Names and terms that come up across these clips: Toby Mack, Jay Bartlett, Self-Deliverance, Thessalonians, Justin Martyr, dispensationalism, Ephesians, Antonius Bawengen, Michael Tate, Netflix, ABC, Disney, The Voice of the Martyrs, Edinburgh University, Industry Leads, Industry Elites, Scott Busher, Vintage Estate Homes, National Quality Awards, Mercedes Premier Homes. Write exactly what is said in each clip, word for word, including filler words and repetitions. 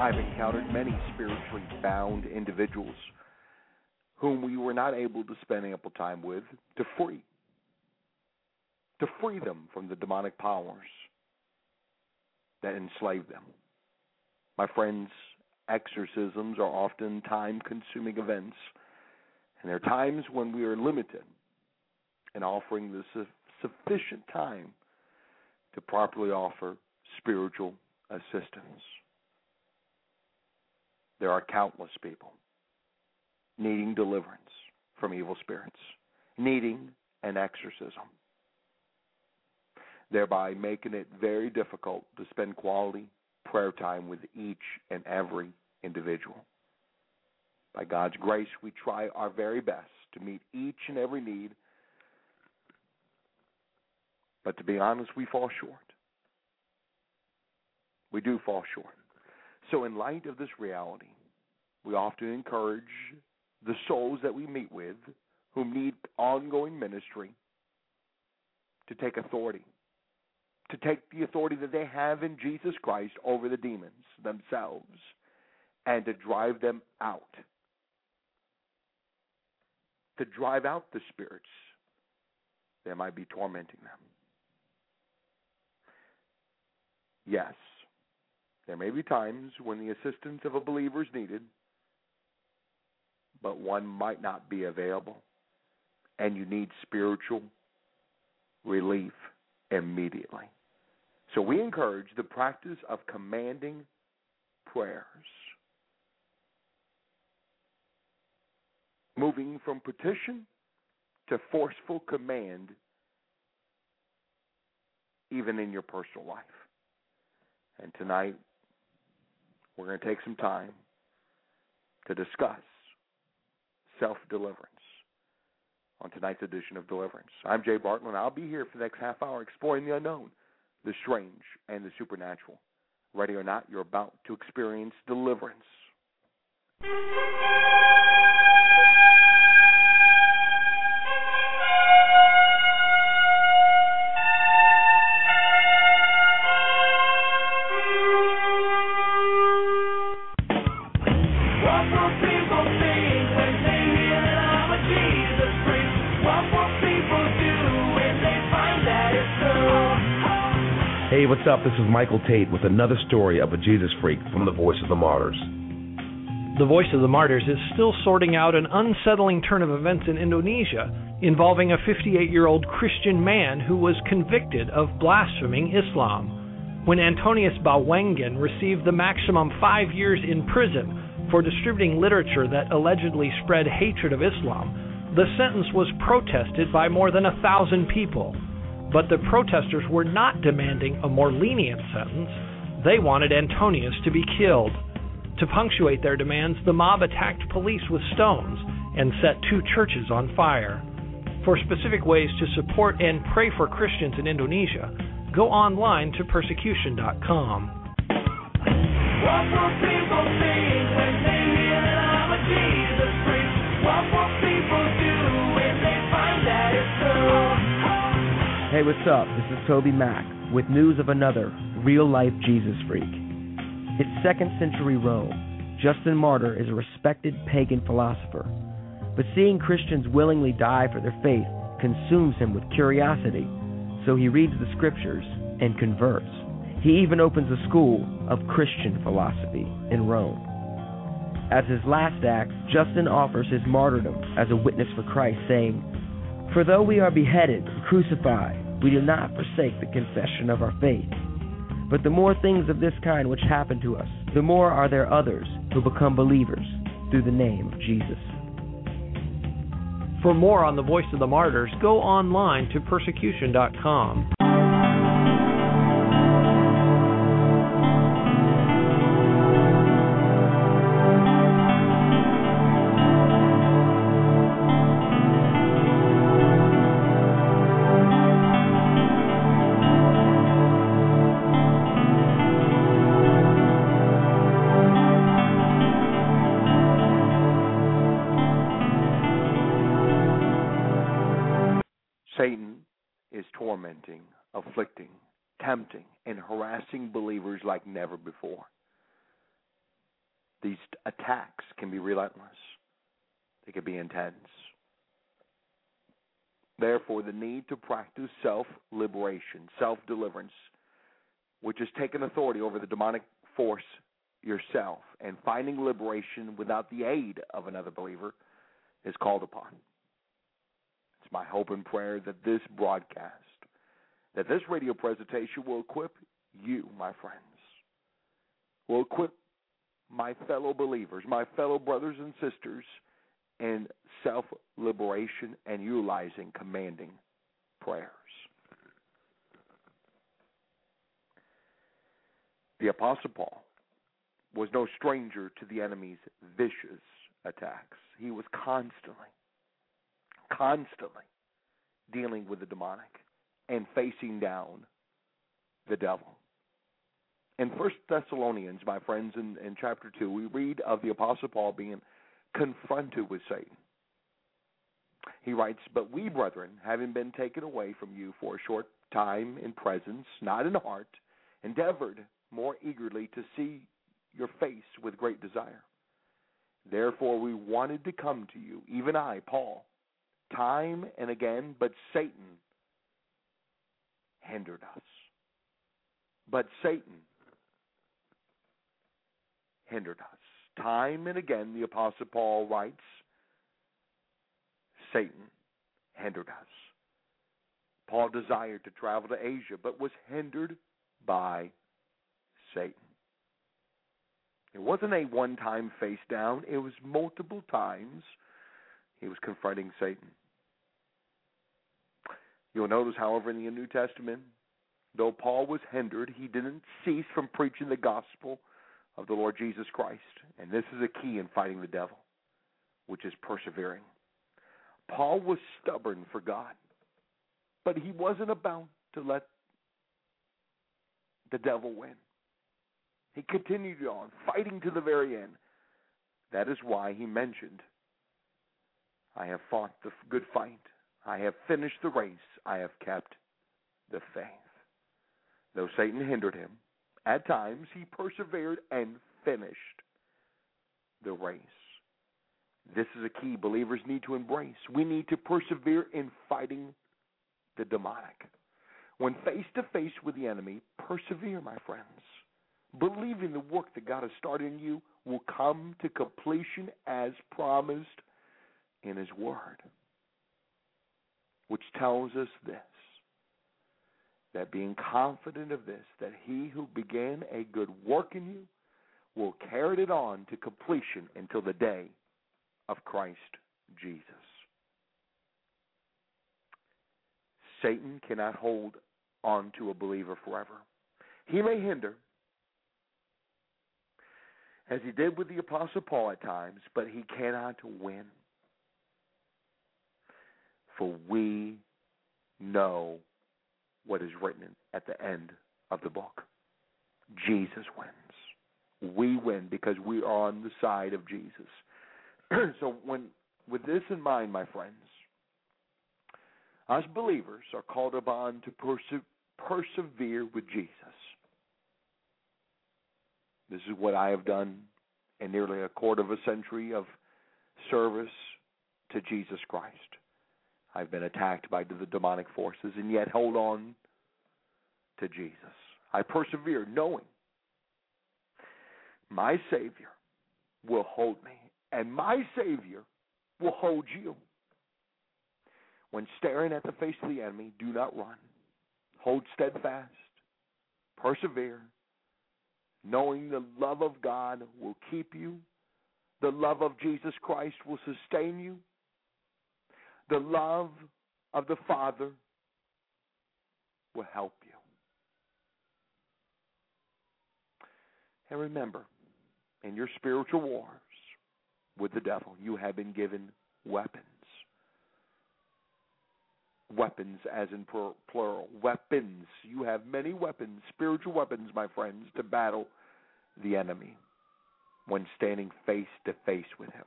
I've encountered many spiritually bound individuals whom we were not able to spend ample time with to free, to free them from the demonic powers that enslave them. My friends, exorcisms are often time-consuming events, and there are times when we are limited in offering the su- sufficient time to properly offer spiritual assistance. There are countless people needing deliverance from evil spirits, needing an exorcism, thereby making it very difficult to spend quality prayer time with each and every individual. By God's grace, we try our very best to meet each and every need, but to be honest, we fall short. We do fall short. So in light of this reality, we often encourage the souls that we meet with who need ongoing ministry to take authority, to take the authority that they have in Jesus Christ over the demons themselves and to drive them out, to drive out the spirits that might be tormenting them. Yes. There may be times when the assistance of a believer is needed, but one might not be available, and you need spiritual relief immediately. So we encourage the practice of commanding prayers, moving from petition to forceful command, even in your personal life. And tonight, we're going to take some time to discuss self-deliverance on tonight's edition of Deliverance. I'm Jay Bartlett, and I'll be here for the next half hour exploring the unknown, the strange, and the supernatural. Ready or not, you're about to experience deliverance. Hey, what's up? This is Michael Tate with another story of a Jesus freak from The Voice of the Martyrs. The Voice of the Martyrs is still sorting out an unsettling turn of events in Indonesia involving a fifty-eight-year-old Christian man who was convicted of blaspheming Islam. When Antonius Bawengen received the maximum five years in prison for distributing literature that allegedly spread hatred of Islam, the sentence was protested by more than a thousand people. But the protesters were not demanding a more lenient sentence. They wanted Antonius to be killed. To punctuate their demands, the mob attacked police with stones and set two churches on fire. For specific ways to support and pray for Christians in Indonesia, go online to persecution dot com. What will people think when they hear that I'm a Jesus freak? What will people do when they find that it's true? Hey, what's up? This is Toby Mack with news of another real-life Jesus freak. It's second century Rome. Justin Martyr is a respected pagan philosopher, but seeing Christians willingly die for their faith consumes him with curiosity, so he reads the scriptures and converts. He even opens a school of Christian philosophy in Rome. As his last act, Justin offers his martyrdom as a witness for Christ, saying, "For though we are beheaded and crucified, we do not forsake the confession of our faith. But the more things of this kind which happen to us, the more are there others who become believers through the name of Jesus." For more on The Voice of the Martyrs, go online to persecution dot com. Afflicting, tempting, and harassing believers like never before. These attacks can be relentless. They can be intense. Therefore, the need to practice self-liberation, self-deliverance, which has taken authority over the demonic force yourself, and finding liberation without the aid of another believer is called upon. It's my hope and prayer that this broadcast, that this radio presentation will equip you, my friends, will equip my fellow believers, my fellow brothers and sisters in self-liberation and utilizing commanding prayers. The Apostle Paul was no stranger to the enemy's vicious attacks. He was constantly, constantly dealing with the demonic and facing down the devil. In First Thessalonians, my friends, in, in chapter two, we read of the Apostle Paul being confronted with Satan. He writes, "But we, brethren, having been taken away from you for a short time in presence, not in heart, endeavored more eagerly to see your face with great desire. Therefore we wanted to come to you, even I, Paul, time and again, but Satan hindered us. But Satan hindered us." Time and again, the Apostle Paul writes, Satan hindered us. Paul desired to travel to Asia, but was hindered by Satan. It wasn't a one-time face down. It was multiple times he was confronting Satan. You'll notice, however, in the New Testament, though Paul was hindered, he didn't cease from preaching the gospel of the Lord Jesus Christ. And this is a key in fighting the devil, which is persevering. Paul was stubborn for God, but he wasn't about to let the devil win. He continued on, fighting to the very end. That is why he mentioned, "I have fought the good fight. I have finished the race. I have kept the faith." Though Satan hindered him, at times he persevered and finished the race. This is a key believers need to embrace. We need to persevere in fighting the demonic. When face-to-face with the enemy, persevere, my friends, believing the work that God has started in you will come to completion as promised in His Word, which tells us this, that being confident of this, that he who began a good work in you will carry it on to completion until the day of Christ Jesus. Satan cannot hold on to a believer forever. He may hinder, as he did with the Apostle Paul at times, but he cannot win. For we know what is written at the end of the book. Jesus wins. We win because we are on the side of Jesus. So when, with this in mind, my friends, us believers are called upon to perse- persevere with Jesus. This is what I have done in nearly a quarter of a century of service to Jesus Christ. I've been attacked by the demonic forces and yet hold on to Jesus. I persevere knowing my Savior will hold me, and my Savior will hold you. When staring at the face of the enemy, do not run. Hold steadfast, persevere, knowing the love of God will keep you, the love of Jesus Christ will sustain you, the love of the Father will help you. And remember, in your spiritual wars with the devil, you have been given weapons. Weapons as in plural. Weapons. You have many weapons, spiritual weapons, my friends, to battle the enemy when standing face to face with him.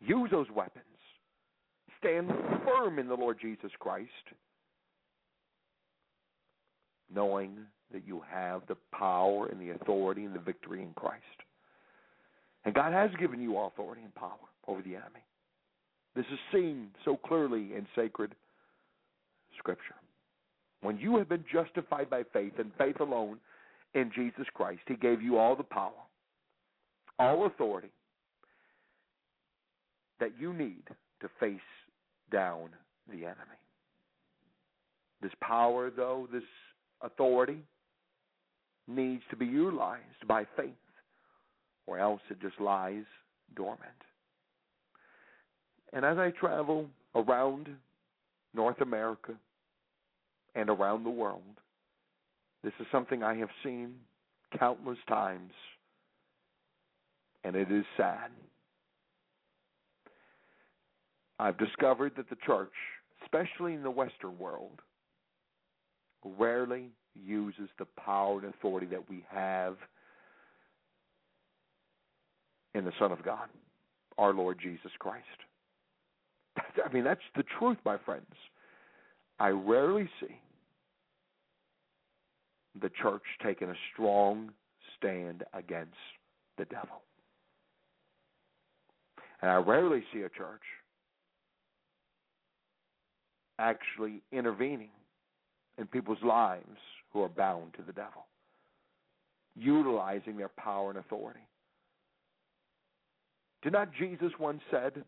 Use those weapons. Stand firm in the Lord Jesus Christ, knowing that you have the power and the authority and the victory in Christ. And God has given you authority and power over the enemy. This is seen so clearly in sacred Scripture. When you have been justified by faith and faith alone in Jesus Christ, He gave you all the power, all authority that you need to face down the enemy. This power, though, this authority needs to be utilized by faith, or else it just lies dormant. And as I travel around North America and around the world, this is something I have seen countless times, and it is sad. I've discovered that the church, especially in the Western world, rarely uses the power and authority that we have in the Son of God, our Lord Jesus Christ. I mean, that's the truth, my friends. I rarely see the church taking a strong stand against the devil. And I rarely see a church actually intervening in people's lives who are bound to the devil, utilizing their power and authority. Did not Jesus once said,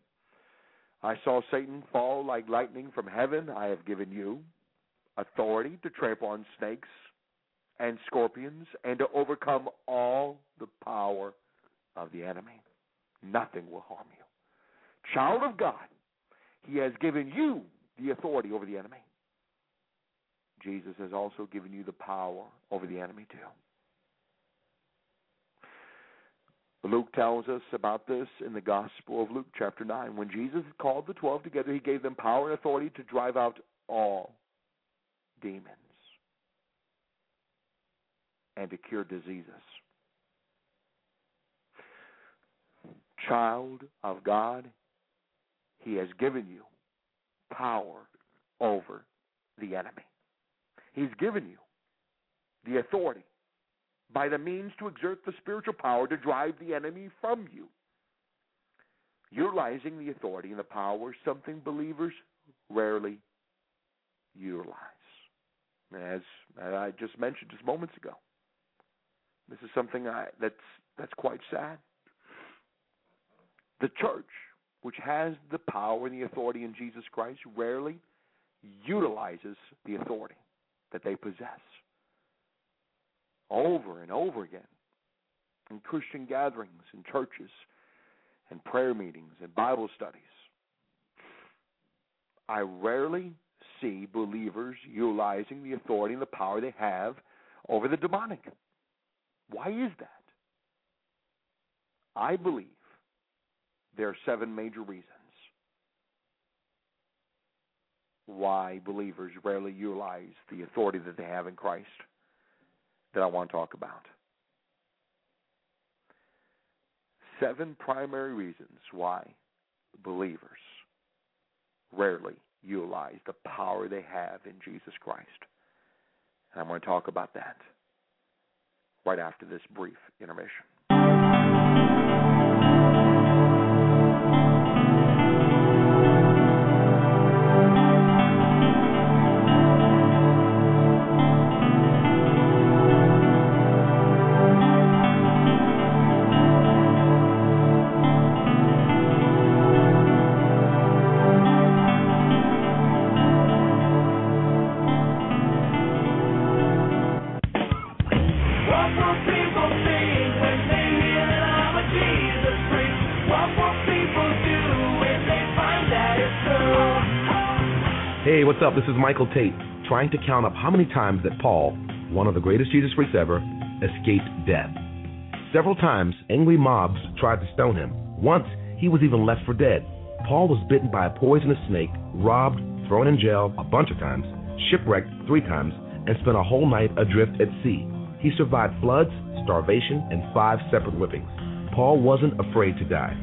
I saw Satan fall like lightning from heaven. I have given you authority to trample on snakes and scorpions and to overcome all the power of the enemy. Nothing will harm you. Child of God, He has given you the authority over the enemy. Jesus has also given you the power over the enemy too. Luke tells us about this in the Gospel of Luke chapter nine. When Jesus called the twelve together, He gave them power and authority to drive out all demons and to cure diseases. Child of God, He has given you power over the enemy. He's given you the authority by the means to exert the spiritual power to drive the enemy from you. Utilizing the authority and the power, something believers rarely utilize. As I just mentioned just moments ago, this is something I, that's, that's quite sad. The church, which has the power and the authority in Jesus Christ, rarely utilizes the authority that they possess. Over and over again, in Christian gatherings, in churches, and prayer meetings, and Bible studies, I rarely see believers utilizing the authority and the power they have over the demonic. Why is that? I believe there are seven major reasons why believers rarely utilize the authority that they have in Christ that I want to talk about. Seven primary reasons why believers rarely utilize the power they have in Jesus Christ. And I'm going to talk about that right after this brief intermission. Hey, what's up? This is Michael Tate, trying to count up how many times that Paul, one of the greatest Jesus freaks ever, escaped death. Several times, angry mobs tried to stone him. Once, he was even left for dead. Paul was bitten by a poisonous snake, robbed, thrown in jail a bunch of times, shipwrecked three times, and spent a whole night adrift at sea. He survived floods, starvation, and five separate whippings. Paul wasn't afraid to die.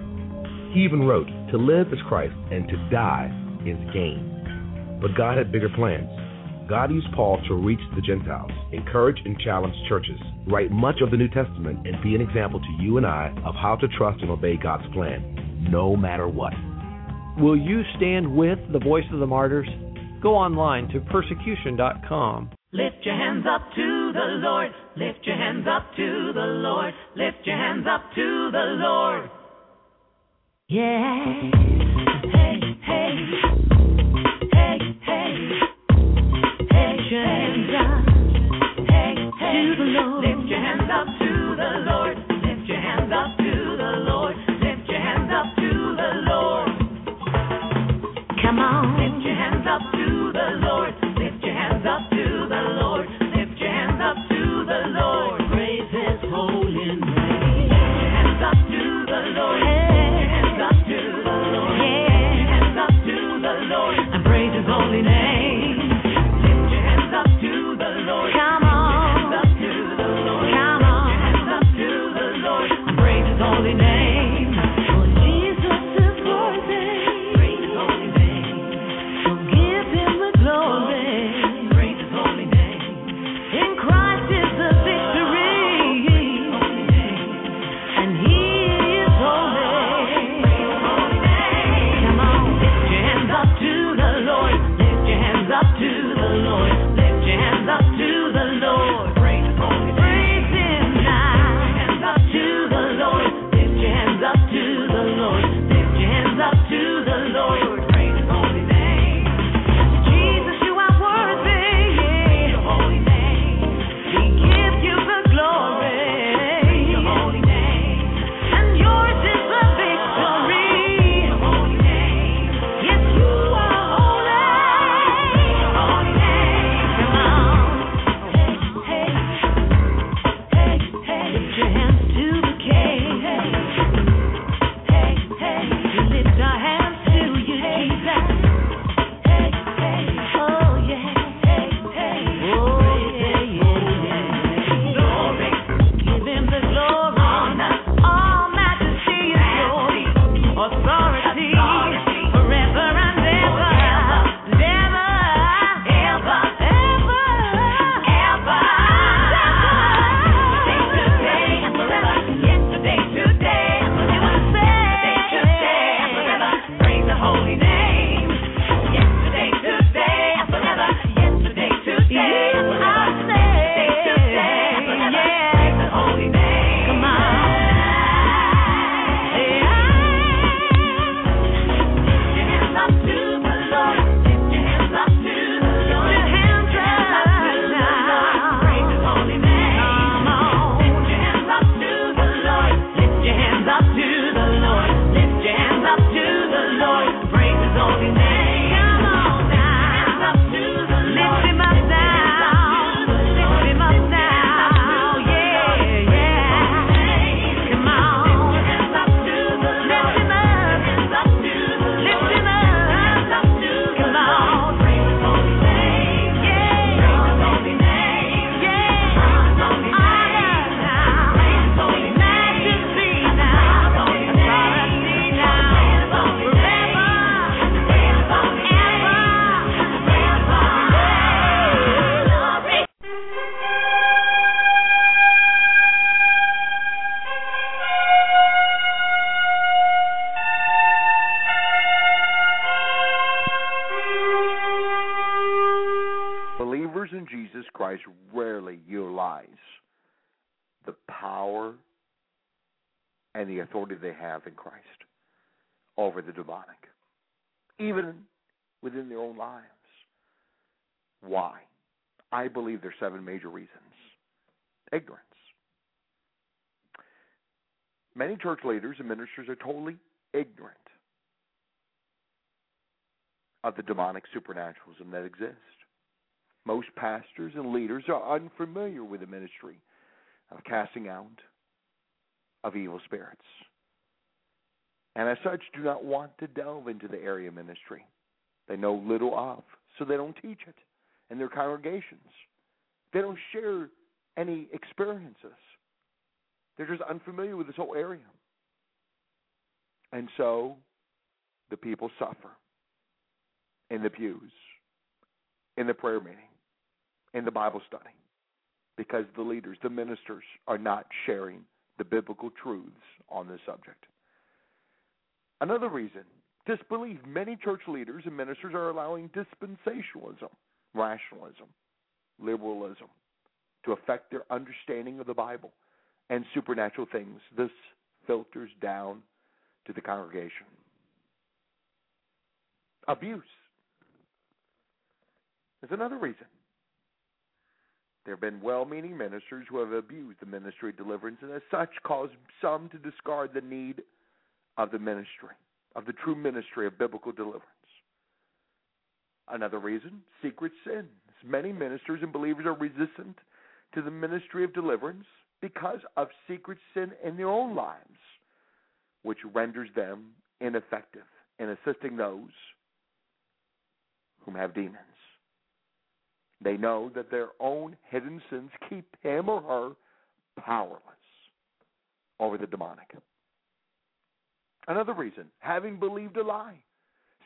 He even wrote, "To live is Christ, and to die is gain." But God had bigger plans. God used Paul to reach the Gentiles, encourage and challenge churches, write much of the New Testament, and be an example to you and I of how to trust and obey God's plan, no matter what. Will you stand with the Voice of the Martyrs? Go online to persecution dot com. Lift your hands up to the Lord. Lift your hands up to the Lord. Lift your hands up to the Lord. Yeah. Hey, hey. Hey, hey. Lift your hands up. Hey, hey. To the Lord. Lift your hands up to the Lord. Lift your hands up to the Lord. Lift your hands up to the Lord. Come on. Lift your hands up to the Lord. Lift your hands up to the Lord. Lift your hands up to the Lord. Praise His holy name. Lift your hands up to the Lord. And praise His holy name. Lift your hands up to the Lord. Come on. Lift your hands up to the Lord. Come on. Lift your hands up to the Lord. And praise His holy name. For Jesus is worthy. Praise His holy name. So give Him the glory. Praise His holy name. In Christ is the victory. Praise His holy name. And He is holy. Praise His holy name. Come on. Lift your hands up to the Lord. Lift your hands up to the Lord. Lift your hands up to the Lord. Praise His holy name. Praise Him now. Lift your hands up to the Lord. Lift your hands up to the Lord. Lift your hands up to the Lord. Praise His holy name. Jesus, you are worthy. Praise His holy name. We give you the glory. Praise His holy name. And yours is the victory. Praise His holy name. Yes, you are holy. Praise His holy name. Come on. Hey, hey, hey. Lift your hands to the King. Hey, hey. We lift our hands to you, Jesus. Hey, hey. Oh, yeah. Hey, hey. Oh, yeah, yeah, yeah. Glory. Give Him the glory. Honor. All majesty is yours. Authority. Authority. Forever and ever. Never. Ever. Ever. Ever. Today and forever. Yesterday, today and forever. Today, today and forever. Praise the holy name. Yesterday, today and forever. Yesterday, today and forever. Yesterday, today and forever. Praise the holy name. Come on. Yeah. Lift your hands up to the Lord. Lift your hands up to the Lord. Lift your hands up to the Lord. Praise His holy name. Come on. Lift your hands up to the Lord. Lift your hands up to the Lord. Lift your hands up to the Lord. Praise His holy name. Come on now. Hands up to the Lord. Lift Him up now. Lift Him up now. Yeah, yeah. Come on. Lift your hands up to the Lord. Lift Him up. Hands up to the Lord. Lift Him up. Come on. Praise His holy name. Yeah. Praise His holy name. Yeah. Praise His holy name. Praise His holy name. Majesty now. Authority now. Forever. Ever. Ever. Believers in Jesus Christ rarely utilize the power and the authority they have in Christ over the demonic, even within their own lives. Why? I believe there's seven major reasons. Ignorance. Many church leaders and ministers are totally ignorant of the demonic supernaturalism that exists. Most pastors and leaders are unfamiliar with the ministry of casting out of evil spirits, and as such do not want to delve into the area of ministry. They know little of, so they don't teach it in their congregations. They don't share any experiences. They're just unfamiliar with this whole area. And so the people suffer in the pews, in the prayer meeting, in the Bible study, because the leaders, the ministers, are not sharing the biblical truths on this subject. Another reason, disbelief. Many church leaders and ministers are allowing dispensationalism, rationalism, liberalism to affect their understanding of the Bible and supernatural things. This filters down to the congregation. Abuse is another reason. There have been well-meaning ministers who have abused the ministry of deliverance, and as such caused some to discard the need of the ministry, of the true ministry of biblical deliverance. Another reason, secret sins. Many ministers and believers are resistant to the ministry of deliverance because of secret sin in their own lives, which renders them ineffective in assisting those whom have demons. They know that their own hidden sins keep him or her powerless over the demonic. Another reason, having believed a lie.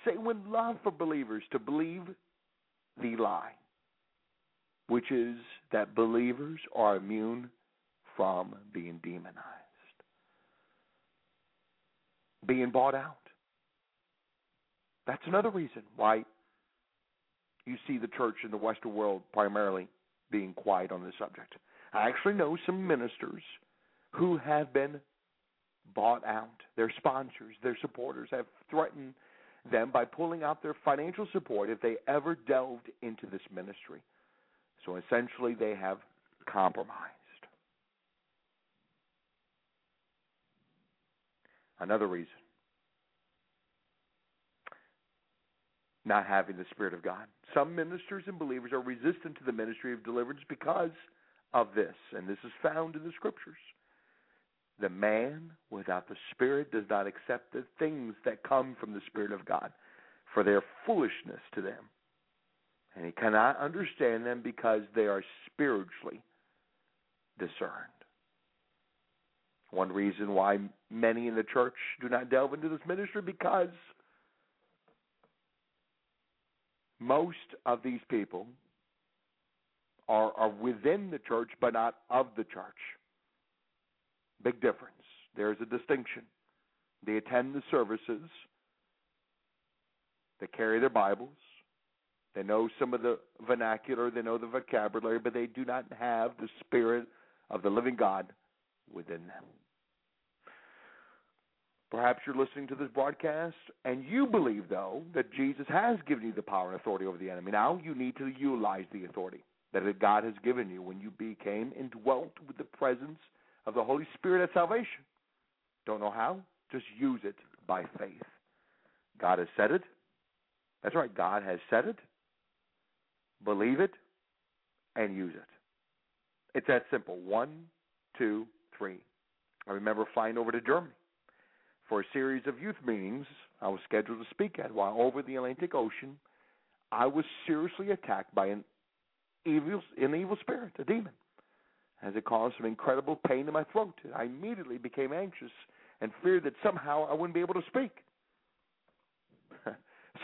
Satan would love for believers to believe the lie, which is that believers are immune from being demonized, being bought out. That's another reason why you see the church in the Western world primarily being quiet on this subject. I actually know some ministers who have been bought out. Their sponsors, their supporters have threatened them by pulling out their financial support if they ever delved into this ministry. So essentially they have compromised. Another reason, not having the Spirit of God. Some ministers and believers are resistant to the ministry of deliverance because of this, and this is found in the Scriptures. The man without the Spirit does not accept the things that come from the Spirit of God, for they are foolishness to them, and he cannot understand them because they are spiritually discerned. One reason why many in the church do not delve into this ministry, because most of these people are, are within the church but not of the church. Big difference. There's a distinction. They attend the services. They carry their Bibles. They know some of the vernacular. They know the vocabulary, but they do not have the Spirit of the living God within them. Perhaps you're listening to this broadcast and you believe, though, that Jesus has given you the power and authority over the enemy. Now you need to utilize the authority that God has given you when you became indwelt with the presence of the Holy Spirit at salvation. Don't know how? Just use it by faith. God has said it. That's right, God has said it. Believe it and use it. It's that simple. One, two, three. I remember flying over to Germany for a series of youth meetings I was scheduled to speak at. While over the Atlantic Ocean, I was seriously attacked by an evil, an evil spirit, a demon, as it caused some incredible pain in my throat. I immediately became anxious and feared that somehow I wouldn't be able to speak.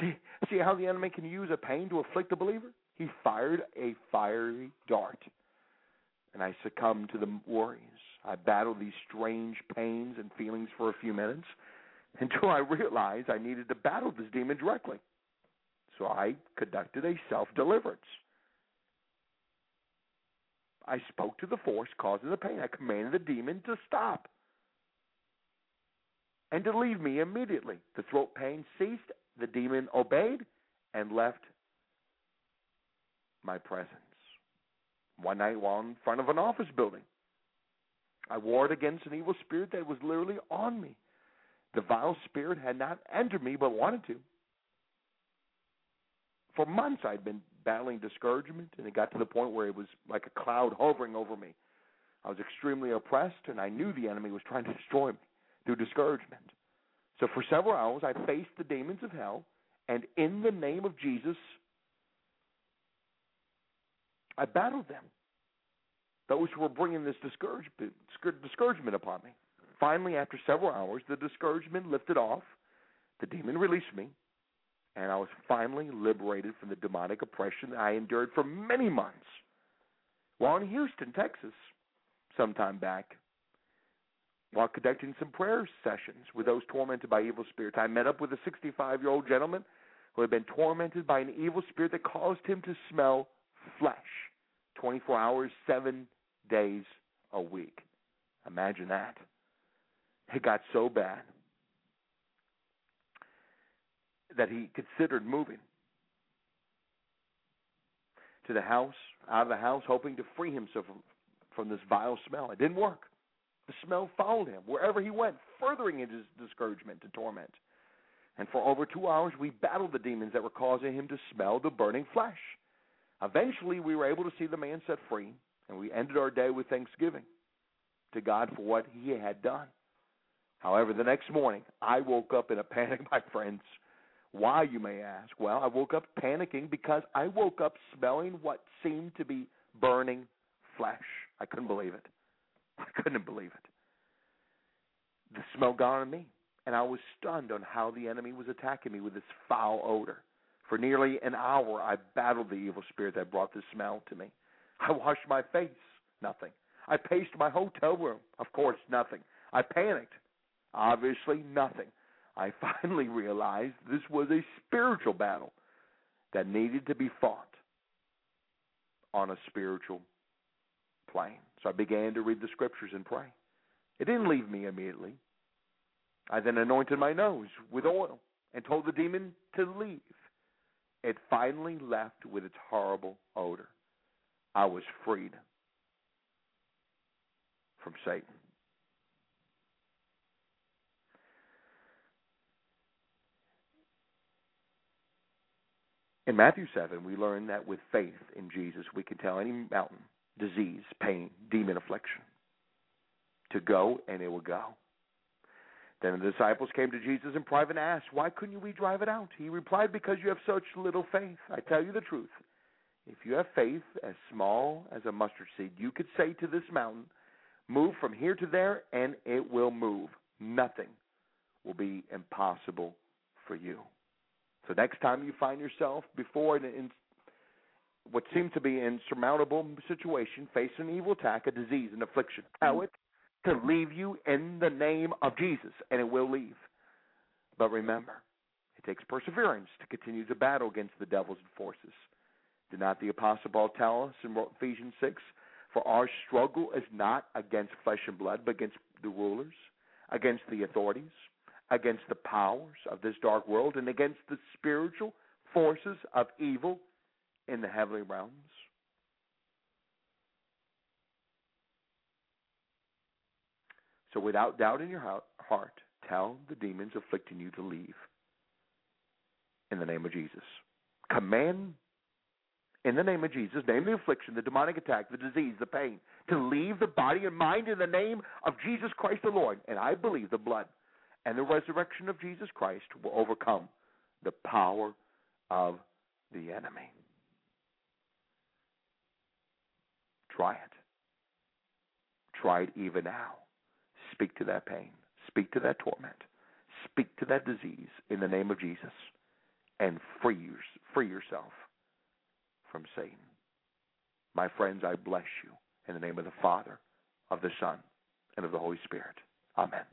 see, see how the enemy can use a pain to afflict a believer? He fired a fiery dart, and I succumbed to the worries. I battled these strange pains and feelings for a few minutes until I realized I needed to battle this demon directly. So I conducted a self-deliverance. I spoke to the force causing the pain. I commanded the demon to stop and to leave me immediately. The throat pain ceased. The demon obeyed and left my presence. One night while in front of an office building, I warred against an evil spirit that was literally on me. The vile spirit had not entered me but wanted to. for months I'd been battling discouragement, and it got to the point where it was like a cloud hovering over me. I was extremely oppressed, and I knew the enemy was trying to destroy me through discouragement. So for several hours, I faced the demons of hell, and in the name of Jesus, I battled them, those who were bringing this discouragement, discouragement upon me. Finally, after several hours, the discouragement lifted off, the demon released me, and I was finally liberated from the demonic oppression that I endured for many months. While in Houston, Texas, sometime back, while conducting some prayer sessions with those tormented by evil spirits, I met up with a sixty-five-year-old gentleman who had been tormented by an evil spirit that caused him to smell flesh twenty-four hours, seven days a week. Imagine that. It got so bad that he considered moving to the house, out of the house, hoping to free himself from, from this vile smell. It didn't work. The smell followed him wherever he went, furthering his discouragement to torment. And for over two hours, we battled the demons that were causing him to smell the burning flesh. Eventually, we were able to see the man set free, and we ended our day with thanksgiving to God for what he had done. However, the next morning, I woke up in a panic, my friends. Why, you may ask? Well, I woke up panicking because I woke up smelling what seemed to be burning flesh. I couldn't believe it. I couldn't believe it. The smell got on me, and I was stunned on how the enemy was attacking me with this foul odor. For nearly an hour, I battled the evil spirit that brought this smell to me. I washed my face. Nothing. I paced my hotel room. Of course, nothing. I panicked. Obviously, nothing. I finally realized this was a spiritual battle that needed to be fought on a spiritual plane. So I began to read the scriptures and pray. It didn't leave me immediately. I then anointed my nose with oil and told the demon to leave. It finally left with its horrible odor. I was freed from Satan. In Matthew seven, we learn that with faith in Jesus, we can tell any mountain, disease, pain, demon affliction to go, and it will go. Then the disciples came to Jesus in private and asked, "Why couldn't we drive it out?" He replied, "Because you have such little faith. I tell you the truth. If you have faith as small as a mustard seed, you could say to this mountain, 'Move from here to there,' and it will move. Nothing will be impossible for you." So next time you find yourself before an in, what seems to be an insurmountable situation, face an evil attack, a disease, an affliction. Allow it to leave you in the name of Jesus, and it will leave. But remember, it takes perseverance to continue to battle against the devil's forces. Did not the Apostle Paul tell us in Ephesians six, "For our struggle is not against flesh and blood, but against the rulers, against the authorities, against the powers of this dark world, and against the spiritual forces of evil in the heavenly realms"? So without doubt in your heart, tell the demons afflicting you to leave in the name of Jesus. Command in the name of Jesus, name the affliction, the demonic attack, the disease, the pain, to leave the body and mind in the name of Jesus Christ the Lord. And I believe the blood and the resurrection of Jesus Christ will overcome the power of the enemy. Try it. Try it even now. Speak to that pain. Speak to that torment. Speak to that disease in the name of Jesus, and free, your, free yourself from Satan. My friends, I bless you in the name of the Father, of the Son, and of the Holy Spirit. Amen.